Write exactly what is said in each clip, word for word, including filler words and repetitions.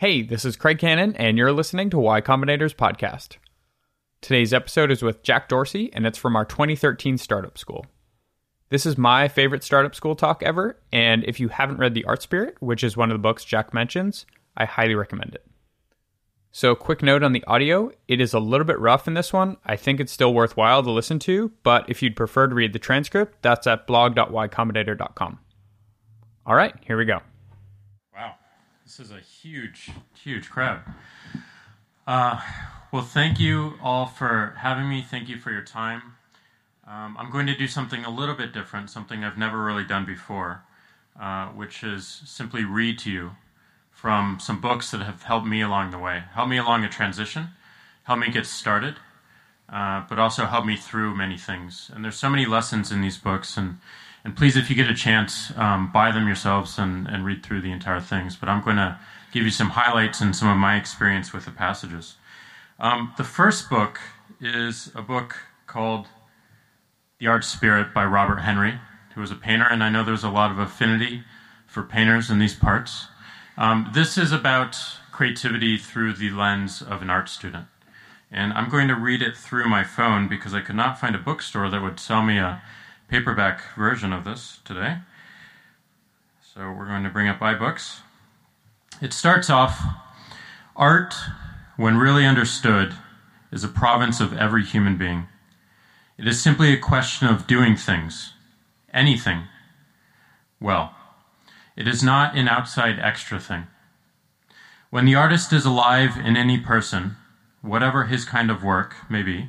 Hey, this is Craig Cannon, and you're listening to Y Combinator's podcast. Today's episode is with Jack Dorsey, and it's from our twenty thirteen startup school. This is my favorite startup school talk ever, and if you haven't read The Art Spirit, which is one of the books Jack mentions, I highly recommend it. So, quick note on the audio, it is a little bit rough in this one. I think it's still worthwhile to listen to, but if you'd prefer to read the transcript, that's at blog dot y combinator dot com. All right, here we go. This is a huge, huge crowd. Uh, well, thank you all for having me. Thank you for your time. Um, I'm going to do something a little bit different, something I've never really done before, uh, which is simply read to you from some books that have helped me along the way, helped me along a transition, helped me get started, uh, but also helped me through many things. And there's so many lessons in these books, and And please, if you get a chance, um, buy them yourselves and, and read through the entire things. But I'm going to give you some highlights and some of my experience with the passages. Um, the first book is a book called The Art Spirit by Robert Henry, who was a painter. And I know there's a lot of affinity for painters in these parts. Um, this is about creativity through the lens of an art student. And I'm going to read it through my phone because I could not find a bookstore that would sell me a paperback version of this today. So we're going to bring up iBooks. It starts off, art, when really understood, is a province of every human being. It is simply a question of doing things, anything, well. It is not an outside extra thing. When the artist is alive in any person, whatever his kind of work may be,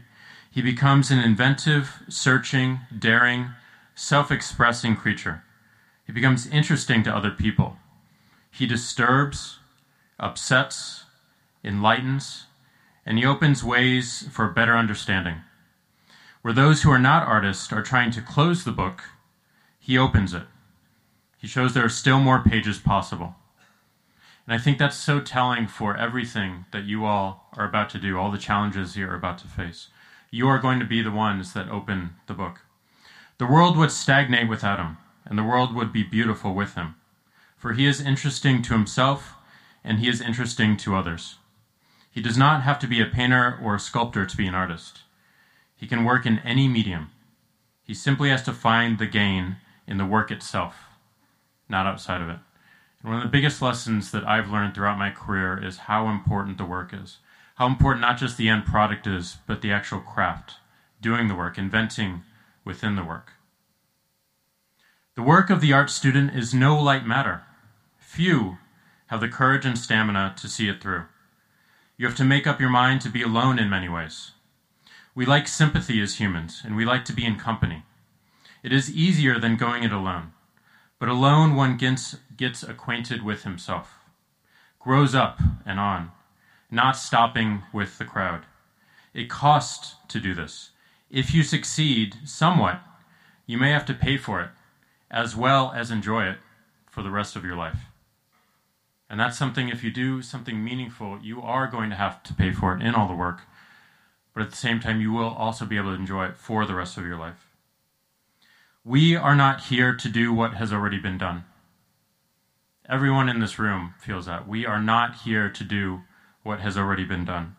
he becomes an inventive, searching, daring, self-expressing creature. He becomes interesting to other people. He disturbs, upsets, enlightens, and he opens ways for better understanding. Where those who are not artists are trying to close the book, he opens it. He shows there are still more pages possible. And I think that's so telling for everything that you all are about to do, all the challenges you are about to face. You are going to be the ones that open the book. The world would stagnate without him, and the world would be beautiful with him. For he is interesting to himself, and he is interesting to others. He does not have to be a painter or a sculptor to be an artist. He can work in any medium. He simply has to find the gain in the work itself, not outside of it. And one of the biggest lessons that I've learned throughout my career is how important the work is. How important not just the end product is, but the actual craft, doing the work, inventing within the work. The work of the art student is no light matter. Few have the courage and stamina to see it through. You have to make up your mind to be alone in many ways. We like sympathy as humans, and we like to be in company. It is easier than going it alone, but alone one gets, gets acquainted with himself, grows up and on. Not stopping with the crowd. It costs to do this. If you succeed somewhat, you may have to pay for it, as well as enjoy it for the rest of your life. And that's something, if you do something meaningful, you are going to have to pay for it in all the work, but at the same time, you will also be able to enjoy it for the rest of your life. We are not here to do what has already been done. Everyone in this room feels that. We are not here to do what has already been done.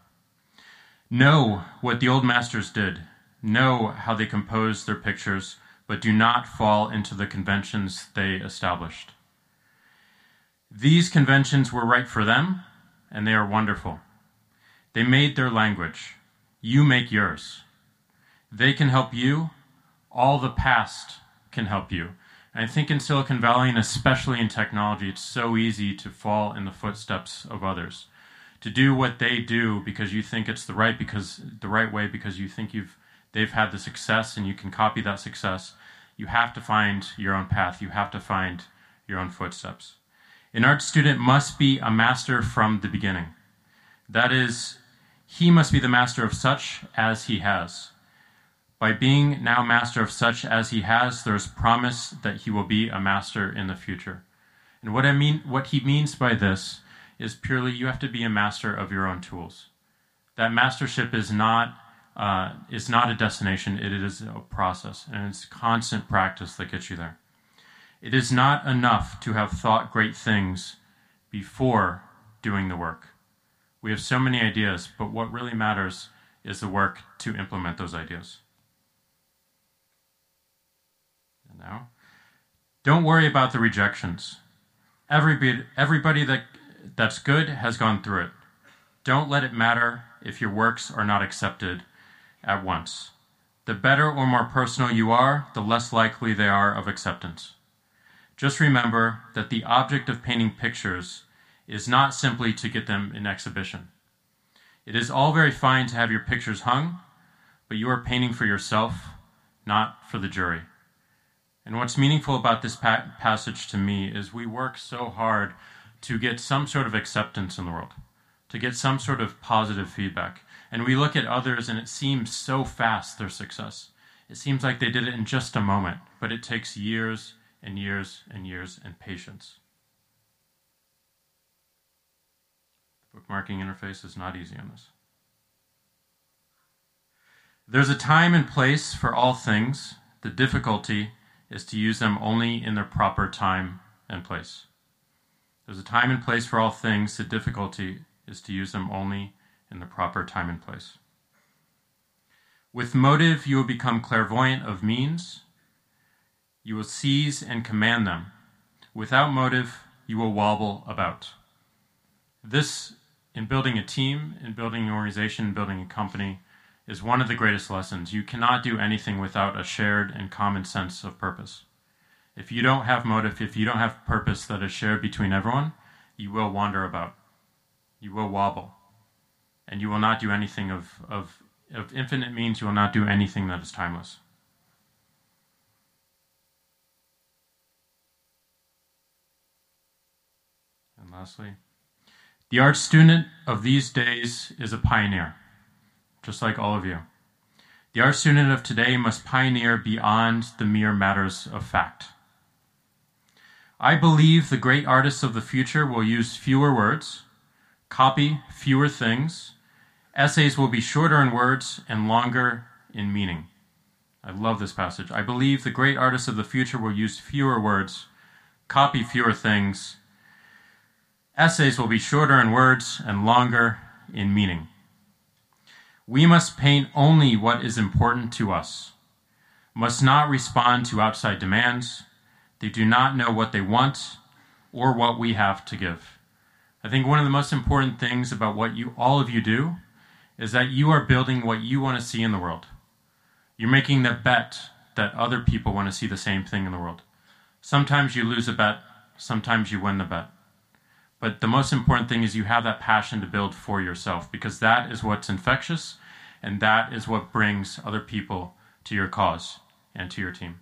Know what the old masters did. Know how they composed their pictures, but do not fall into the conventions they established. These conventions were right for them, and they are wonderful. They made their language. You make yours. They can help you. All the past can help you. And I think in Silicon Valley, and especially in technology, it's so easy to fall in the footsteps of others. To do what they do because you think it's the right because the right way because you think you've they've had the success and you can copy that success. You have to find your own path. You have to find your own footsteps. An art student must be a master from the beginning. That is, he must be the master of such as he has. By being now master of such as he has, there's promise that he will be a master in the future. And what I mean, what he means by this is purely you have to be a master of your own tools. That mastership is not uh, is not a destination, it is a process, and it's constant practice that gets you there. It is not enough to have thought great things before doing the work. We have so many ideas, but what really matters is the work to implement those ideas. And now, don't worry about the rejections. Everybody, everybody that, that's good has gone through it. Don't let it matter if your works are not accepted at once. The better or more personal you are, the less likely they are of acceptance. Just remember that the object of painting pictures is not simply to get them in exhibition. It is all very fine to have your pictures hung, but you are painting for yourself, not for the jury. And what's meaningful about this pa- passage to me is we work so hard to get some sort of acceptance in the world, to get some sort of positive feedback. And we look at others and it seems so fast, their success. It seems like they did it in just a moment, but it takes years and years and years and patience. The bookmarking interface is not easy on this. There's a time and place for all things. The difficulty is to use them only in their proper time and place. There's a time and place for all things. The difficulty is to use them only in the proper time and place. With motive, you will become clairvoyant of means. You will seize and command them. Without motive, you will wobble about. This, in building a team, in building an organization, in building a company, is one of the greatest lessons. You cannot do anything without a shared and common sense of purpose. If you don't have motive, if you don't have purpose that is shared between everyone, you will wander about. You will wobble. And you will not do anything of, of, of infinite means. You will not do anything that is timeless. And lastly, the art student of these days is a pioneer, just like all of you. The art student of today must pioneer beyond the mere matters of fact. I believe the great artists of the future will use fewer words, copy fewer things. Essays will be shorter in words and longer in meaning. I love this passage. I believe the great artists of the future will use fewer words, copy fewer things. Essays will be shorter in words and longer in meaning. We must paint only what is important to us, must not respond to outside demands. They do not know what they want or what we have to give. I think one of the most important things about what you, all of you do is that you are building what you want to see in the world. You're making the bet that other people want to see the same thing in the world. Sometimes you lose a bet, sometimes you win the bet. But the most important thing is you have that passion to build for yourself, because that is what's infectious, and that is what brings other people to your cause and to your team.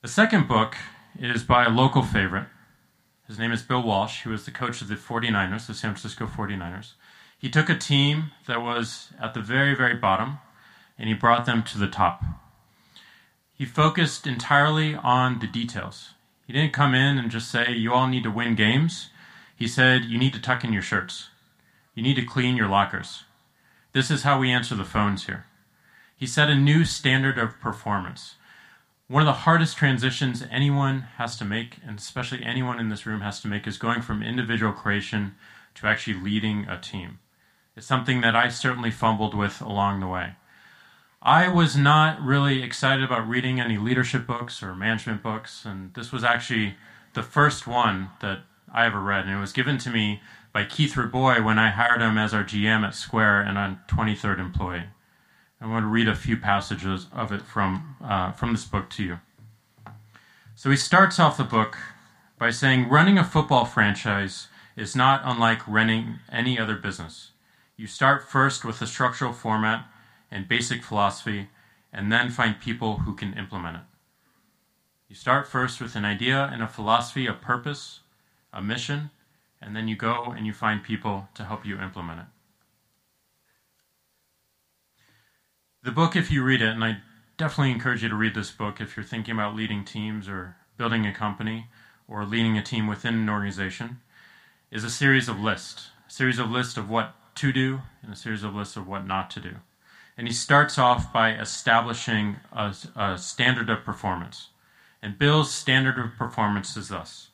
The second book is by a local favorite. His name is Bill Walsh, who was the coach of the forty-niners, the San Francisco forty-niners. He took a team that was at the very, very bottom, and he brought them to the top. He focused entirely on the details. He didn't come in and just say, you all need to win games. He said, you need to tuck in your shirts. You need to clean your lockers. This is how we answer the phones here. He set a new standard of performance. One of the hardest transitions anyone has to make, and especially anyone in this room has to make, is going from individual creation to actually leading a team. It's something that I certainly fumbled with along the way. I was not really excited about reading any leadership books or management books, and this was actually the first one that I ever read, and it was given to me by Keith Raboy when I hired him as our G M at Square and our twenty-third employee. I want to read a few passages of it from uh, from this book to you. So he starts off the book by saying, running a football franchise is not unlike running any other business. You start first with the structural format and basic philosophy, and then find people who can implement it. You start first with an idea and a philosophy, a purpose, a mission, and then you go and you find people to help you implement it. The book, if you read it, and I definitely encourage you to read this book if you're thinking about leading teams or building a company or leading a team within an organization, is a series of lists. A series of lists of what to do and a series of lists of what not to do. And he starts off by establishing a, a standard of performance. And Bill's standard of performance is thus.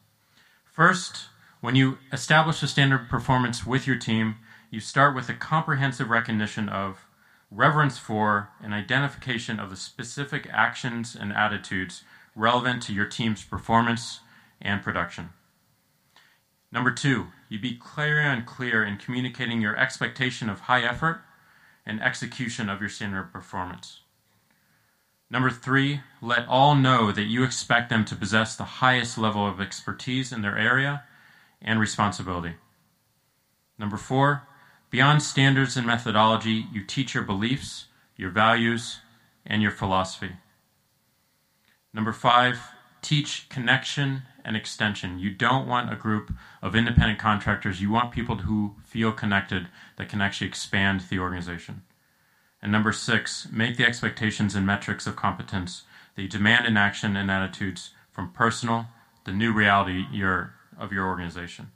First, When you establish a standard performance with your team, you start with a comprehensive recognition of, reverence for, and identification of the specific actions and attitudes relevant to your team's performance and production. Number two, you be clear and clear in communicating your expectation of high effort and execution of your standard performance. Number three, let all know that you expect them to possess the highest level of expertise in their area and responsibility. Number four, beyond standards and methodology, you teach your beliefs, your values, and your philosophy. Number five, teach connection and extension. You don't want a group of independent contractors. You want people who feel connected that can actually expand the organization. And number six, make the expectations and metrics of competence that you demand in action and attitudes from personal, the new reality your, of your organization.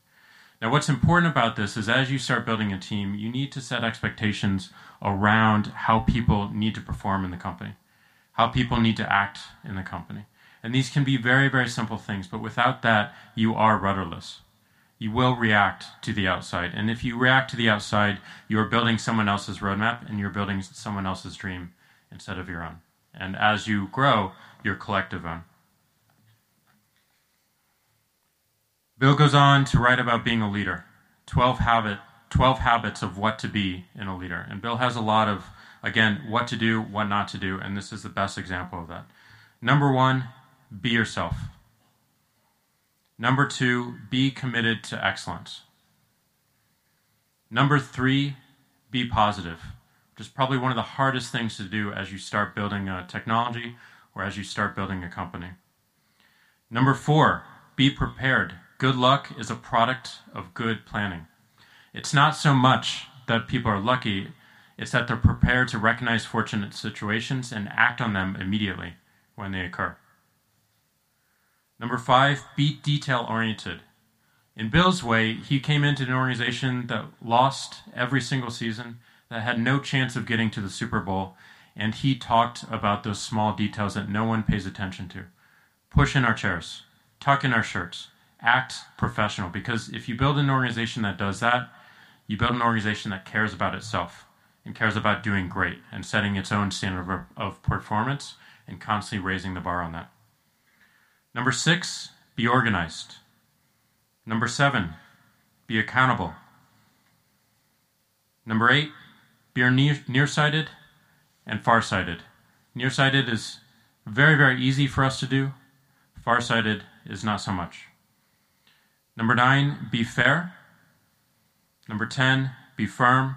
Now, what's important about this is as you start building a team, you need to set expectations around how people need to perform in the company, how people need to act in the company. And these can be very, very simple things, but without that, you are rudderless. You will react to the outside. And if you react to the outside, you are building someone else's roadmap and you're building someone else's dream instead of your own. And as you grow, your collective own. Bill goes on to write about being a leader, twelve, habit, twelve habits of what to be in a leader. And Bill has a lot of, again, what to do, what not to do, and this is the best example of that. Number one, be yourself. Number two, be committed to excellence. Number three, be positive, which is probably one of the hardest things to do as you start building a technology or as you start building a company. Number four, be prepared. Good luck is a product of good planning. It's not so much that people are lucky, it's that they're prepared to recognize fortunate situations and act on them immediately when they occur. Number five, be detail-oriented. In Bill's way, he came into an organization that lost every single season, that had no chance of getting to the Super Bowl, and he talked about those small details that no one pays attention to. Push in our chairs, tuck in our shirts, act professional, because if you build an organization that does that, you build an organization that cares about itself and cares about doing great and setting its own standard of performance and constantly raising the bar on that. Number six, be organized. Number seven, be accountable. Number eight, be near nearsighted and farsighted. Nearsighted is very, very easy for us to do. Farsighted is not so much. Number nine, be fair. Number ten, be firm.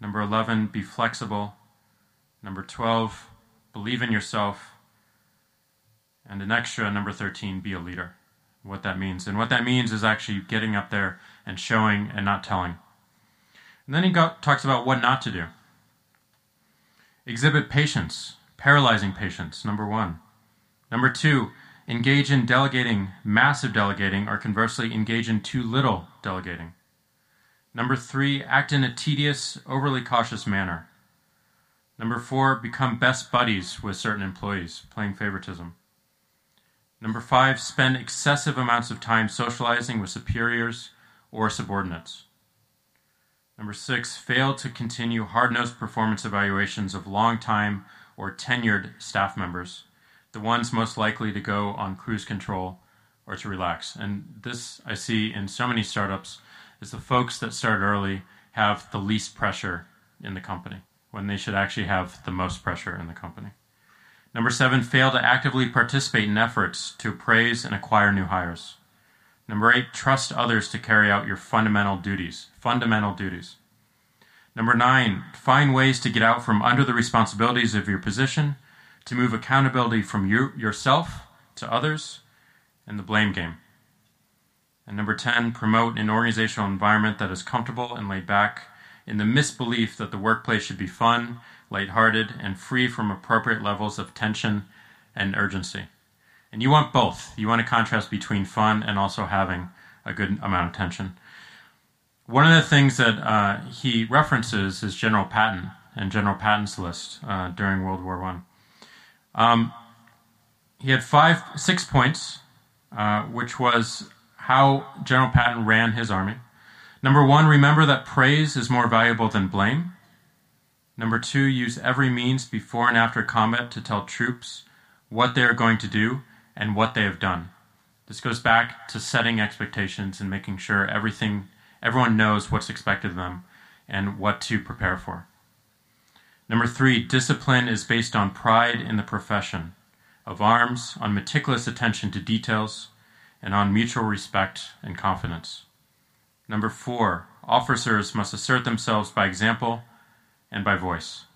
Number eleven, be flexible. Number twelve, believe in yourself. And an extra, number thirteen, be a leader. What that means. And what that means is actually getting up there and showing and not telling. And then he got, talks about what not to do. Exhibit patience, paralyzing patience, number one. Number two, engage in delegating, massive delegating, or conversely, engage in too little delegating. Number three, act in a tedious, overly cautious manner. Number four, become best buddies with certain employees, playing favoritism. Number five, spend excessive amounts of time socializing with superiors or subordinates. Number six, fail to continue hard-nosed performance evaluations of long-time or tenured staff members, the ones most likely to go on cruise control or to relax. And this I see in so many startups is the folks that start early have the least pressure in the company when they should actually have the most pressure in the company. Number seven, fail to actively participate in efforts to appraise and acquire new hires. Number eight, trust others to carry out your fundamental duties. Fundamental duties. Number nine, find ways to get out from under the responsibilities of your position, to move accountability from you, yourself to others, and the blame game. And number ten, promote an organizational environment that is comfortable and laid back in the misbelief that the workplace should be fun, lighthearted, and free from appropriate levels of tension and urgency. And you want both. You want a contrast between fun and also having a good amount of tension. One of the things that uh, he references is General Patton and General Patton's list uh, during World War One. Um, he had five, six points, uh, which was how General Patton ran his army. Number one, remember that praise is more valuable than blame. Number two, use every means before and after combat to tell troops what they are going to do and what they have done. This goes back to setting expectations and making sure everything, everyone knows what's expected of them and what to prepare for. Number three, discipline is based on pride in the profession of arms, on meticulous attention to details, and on mutual respect and confidence. Number four, officers must assert themselves by example and by voice.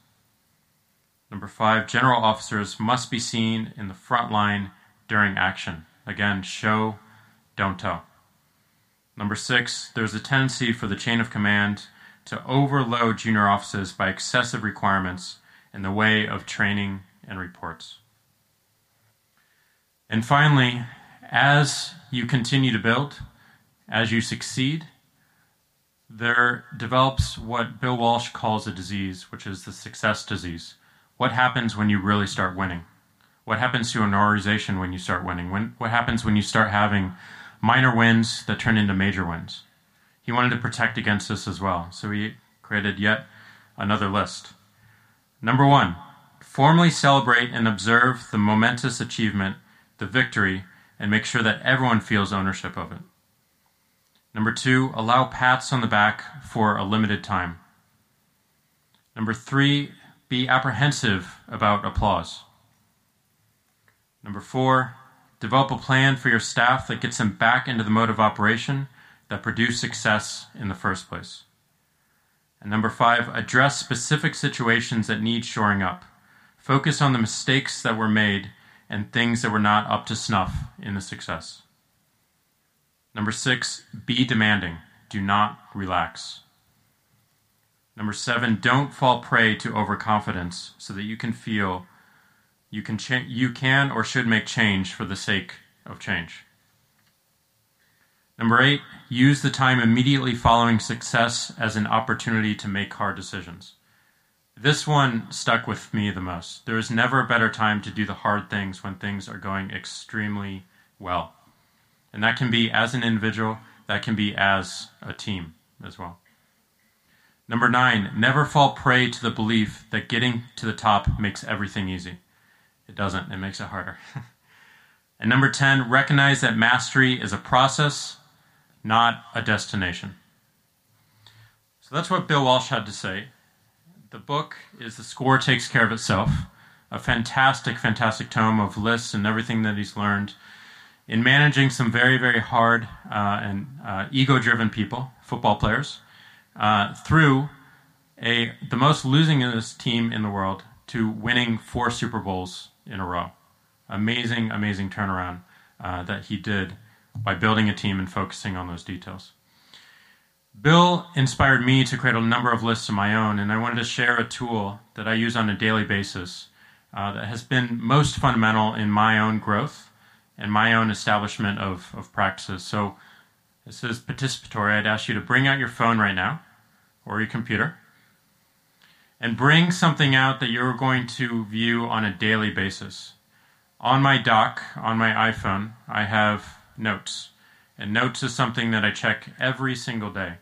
Number five, general officers must be seen in the front line during action. Again, show, don't tell. Number six, there's a tendency for the chain of command to overload junior officers by excessive requirements in the way of training and reports. And finally, as you continue to build, as you succeed, there develops what Bill Walsh calls a disease, which is the success disease. What happens when you really start winning? What happens to an organization when you start winning? When, what happens when you start having minor wins that turn into major wins? He wanted to protect against this as well, so he created yet another list. Number one, formally celebrate and observe the momentous achievement, the victory, and make sure that everyone feels ownership of it. Number two, allow pats on the back for a limited time. Number three, be apprehensive about applause. Number four, develop a plan for your staff that gets them back into the mode of operation that produced success in the first place. And number five, address specific situations that need shoring up. Focus on the mistakes that were made and things that were not up to snuff in the success. Number six, be demanding. Do not relax. Number seven, don't fall prey to overconfidence so that you can feel you can, cha- you can or should make change for the sake of change. Number eight, use the time immediately following success as an opportunity to make hard decisions. This one stuck with me the most. There is never a better time to do the hard things when things are going extremely well. And that can be as an individual, that can be as a team as well. Number nine, never fall prey to the belief that getting to the top makes everything easy. It doesn't, it makes it harder. And number ten, recognize that mastery is a process, not a destination. So that's what Bill Walsh had to say. The book is The Score Takes Care of Itself, a fantastic, fantastic tome of lists and everything that he's learned in managing some very, very hard uh, and uh, ego-driven people, football players, uh, through a the most losingest team in the world to winning four Super Bowls in a row. Amazing, amazing turnaround uh, that he did by building a team and focusing on those details. Bill inspired me to create a number of lists of my own, and I wanted to share a tool that I use on a daily basis uh, that has been most fundamental in my own growth and my own establishment of, of practices. So this is participatory. I'd ask you to bring out your phone right now or your computer and bring something out that you're going to view on a daily basis. On my dock, on my iPhone, I have notes. And notes is something that I check every single day.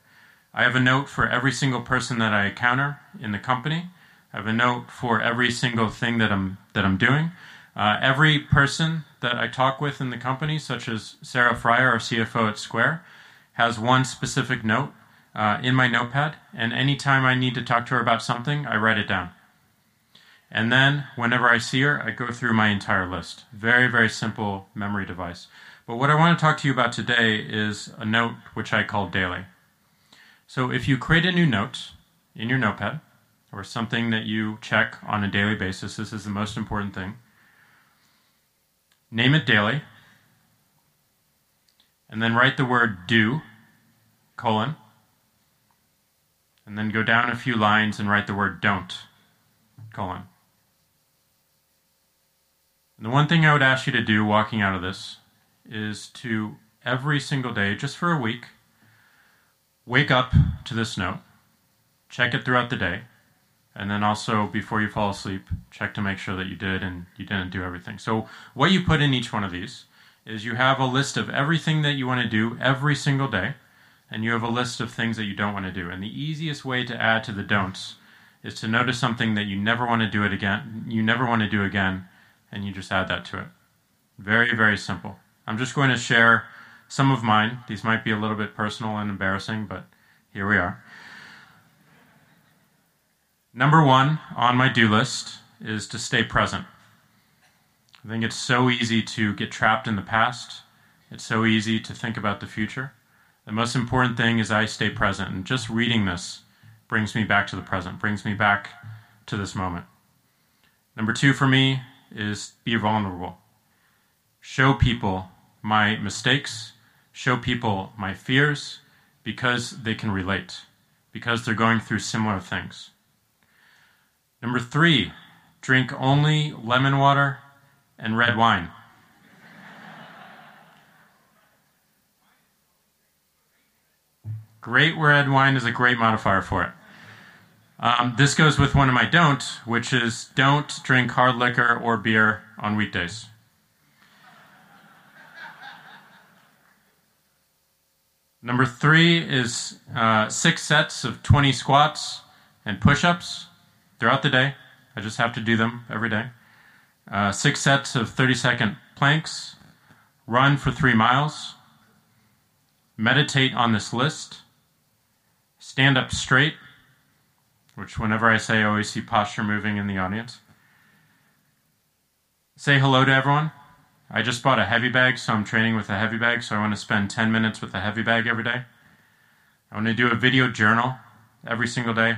I have a note for every single person that I encounter in the company. I have a note for every single thing that I'm that I'm doing. Uh, every person that I talk with in the company, such as Sarah Fryer, our C F O at Square, has one specific note uh, in my notepad, and anytime I need to talk to her about something, I write it down. And then, whenever I see her, I go through my entire list. Very, very simple memory device. But what I want to talk to you about today is a note which I call daily. So if you create a new note in your notepad, or something that you check on a daily basis, this is the most important thing. Name it daily, and then write the word do, colon, and then go down a few lines and write the word don't, colon. And the one thing I would ask you to do walking out of this is to every single day, just for a week, wake up to this note, check it throughout the day, and then also, before you fall asleep, check to make sure that you did and you didn't do everything. So what you put in each one of these is you have a list of everything that you want to do every single day, and you have a list of things that you don't want to do. And the easiest way to add to the don'ts is to notice something that you never want to do it again, you never want to do again, and you just add that to it. Very, very simple. I'm just going to share some of mine. These might be a little bit personal and embarrassing, but here we are. Number one on my do list is to stay present. I think it's so easy to get trapped in the past. It's so easy to think about the future. The most important thing is I stay present. And just reading this brings me back to the present, brings me back to this moment. Number two for me is be vulnerable. Show people my mistakes, show people my fears, because they can relate, because they're going through similar things. Number three, drink only lemon water and red wine. Great red wine is a great modifier for it. Um, this goes with one of my don'ts, which is don't drink hard liquor or beer on weekdays. Number three is uh, six sets of twenty squats and push-ups throughout the day. I just have to do them every day. Uh, six sets of thirty-second planks. Run for three miles. Meditate on this list. Stand up straight, which whenever I say, I always see posture moving in the audience. Say hello to everyone. I just bought a heavy bag, so I'm training with a heavy bag, so I want to spend ten minutes with a heavy bag every day. I want to do a video journal every single day,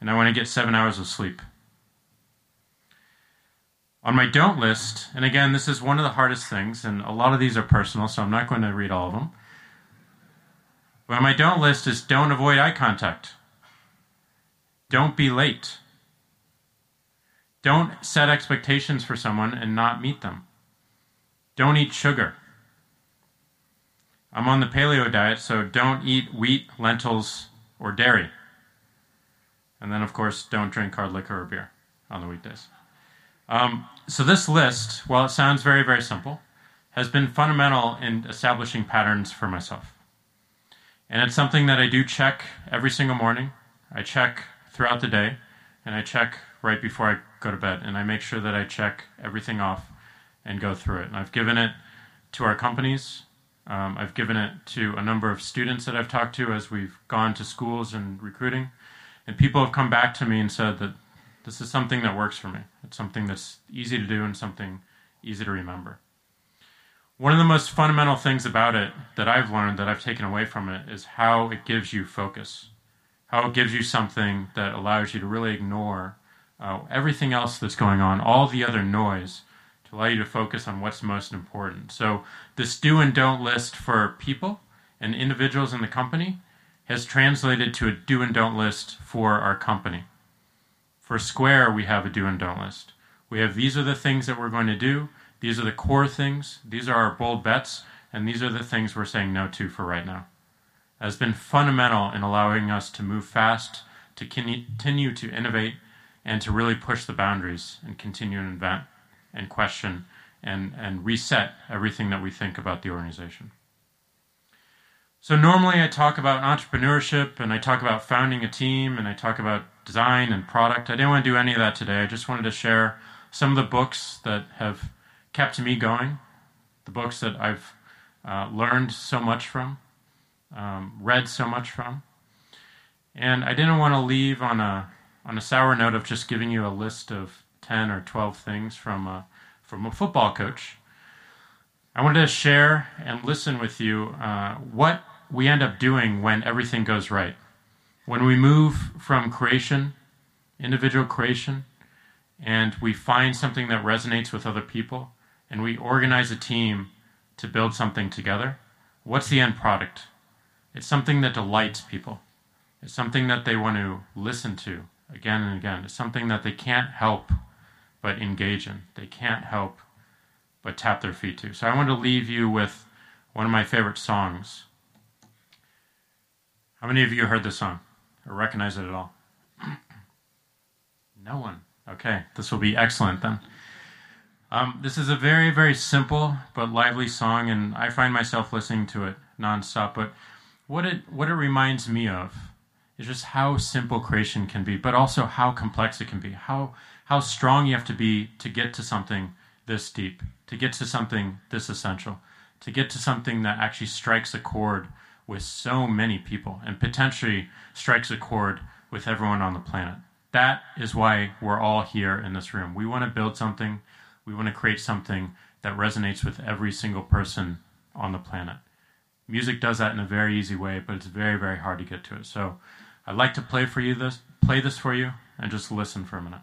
and I want to get seven hours of sleep. On my don't list, and again, this is one of the hardest things, and a lot of these are personal, so I'm not going to read all of them. But on my don't list is don't avoid eye contact. Don't be late. Don't set expectations for someone and not meet them. Don't eat sugar. I'm on the paleo diet, so don't eat wheat, lentils, or dairy. And then, of course, don't drink hard liquor or beer on the weekdays. Um, so this list, while it sounds very, very simple, has been fundamental in establishing patterns for myself. And it's something that I do check every single morning. I check throughout the day, and I check right before I go to bed. And I make sure that I check everything off and go through it. And I've given it to our companies. Um, I've given it to a number of students that I've talked to as we've gone to schools and recruiting. And people have come back to me and said that this is something that works for me. It's something that's easy to do and something easy to remember. One of the most fundamental things about it that I've learned, that I've taken away from it, is how it gives you focus, how it gives you something that allows you to really ignore uh, everything else that's going on, all the other noise, to allow you to focus on what's most important. So this do and don't list for people and individuals in the company has translated to a do and don't list for our company. For Square, we have a do and don't list. We have these are the things that we're going to do. These are the core things. These are our bold bets. And these are the things we're saying no to for right now. That has been fundamental in allowing us to move fast, to continue to innovate, and to really push the boundaries and continue to invent and question and, and reset everything that we think about the organization. So normally I talk about entrepreneurship and I talk about founding a team and I talk about design and product. I didn't want to do any of that today. I just wanted to share some of the books that have kept me going, the books that I've uh, learned so much from, um, read so much from. And I didn't want to leave on a, on a sour note of just giving you a list of ten or twelve things from a, from a football coach. I wanted to share and listen with you uh, what we end up doing when everything goes right. When we move from creation, individual creation, and we find something that resonates with other people, and we organize a team to build something together, what's the end product? It's something that delights people. It's something that they want to listen to again and again. It's something that they can't help but engage in. They can't help but tap their feet to. So I want to leave you with one of my favorite songs. How many of you heard this song or recognize it at all? No one. Okay, this will be excellent then. Um, this is a very, very simple but lively song, and I find myself listening to it nonstop. But what it what it reminds me of is just how simple creation can be, but also how complex it can be. How how strong you have to be to get to something this deep, to get to something this essential, to get to something that actually strikes a chord with so many people, and potentially strikes a chord with everyone on the planet. That is why we're all here in this room. We want to build something. We want to create something that resonates with every single person on the planet. Music does that in a very easy way, but it's very, very hard to get to it. So I'd like to play for you this, play this for you, and just listen for a minute.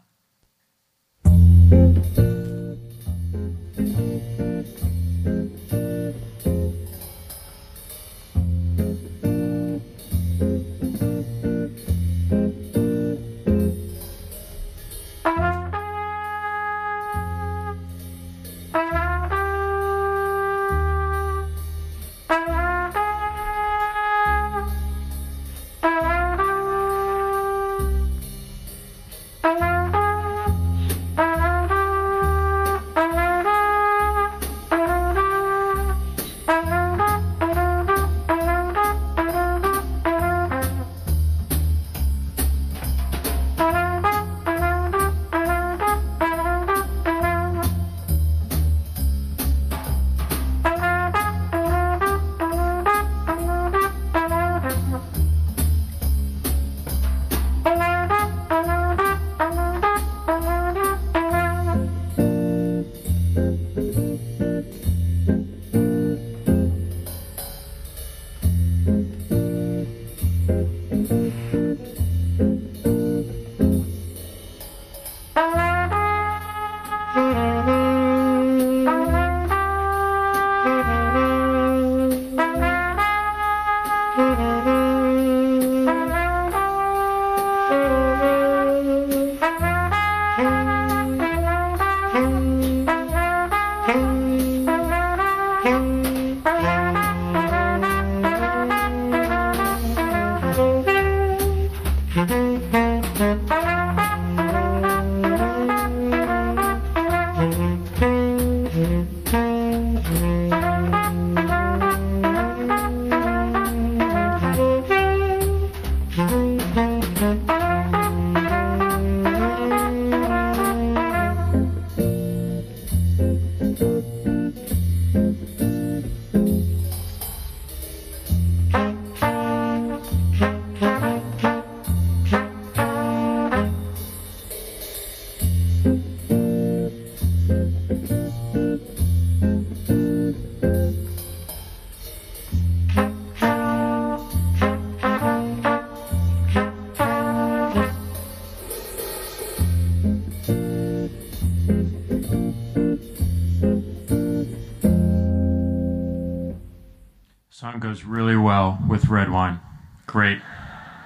Goes really well with red wine. Great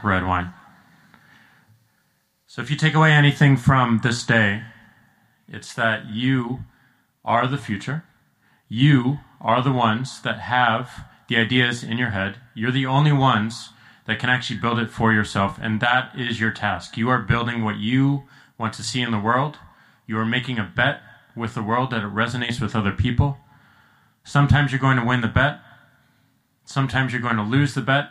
red wine. So if you take away anything from this day, it's that you are the future. You are the ones that have the ideas in your head. You're the only ones that can actually build it for yourself, and that is your task. You are building what you want to see in the world. You are making a bet with the world that it resonates with other people. Sometimes you're going to win the bet. Sometimes you're going to lose the bet.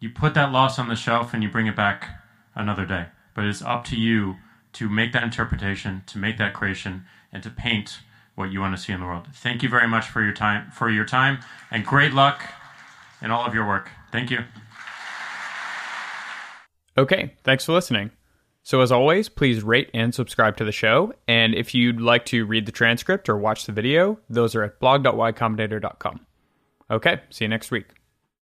You put that loss on the shelf and you bring it back another day. But it's up to you to make that interpretation, to make that creation, and to paint what you want to see in the world. Thank you very much for your time, for your time, and great luck in all of your work. Thank you. Okay, thanks for listening. So as always, please rate and subscribe to the show. And if you'd like to read the transcript or watch the video, those are at blog dot y combinator dot com. Okay, see you next week.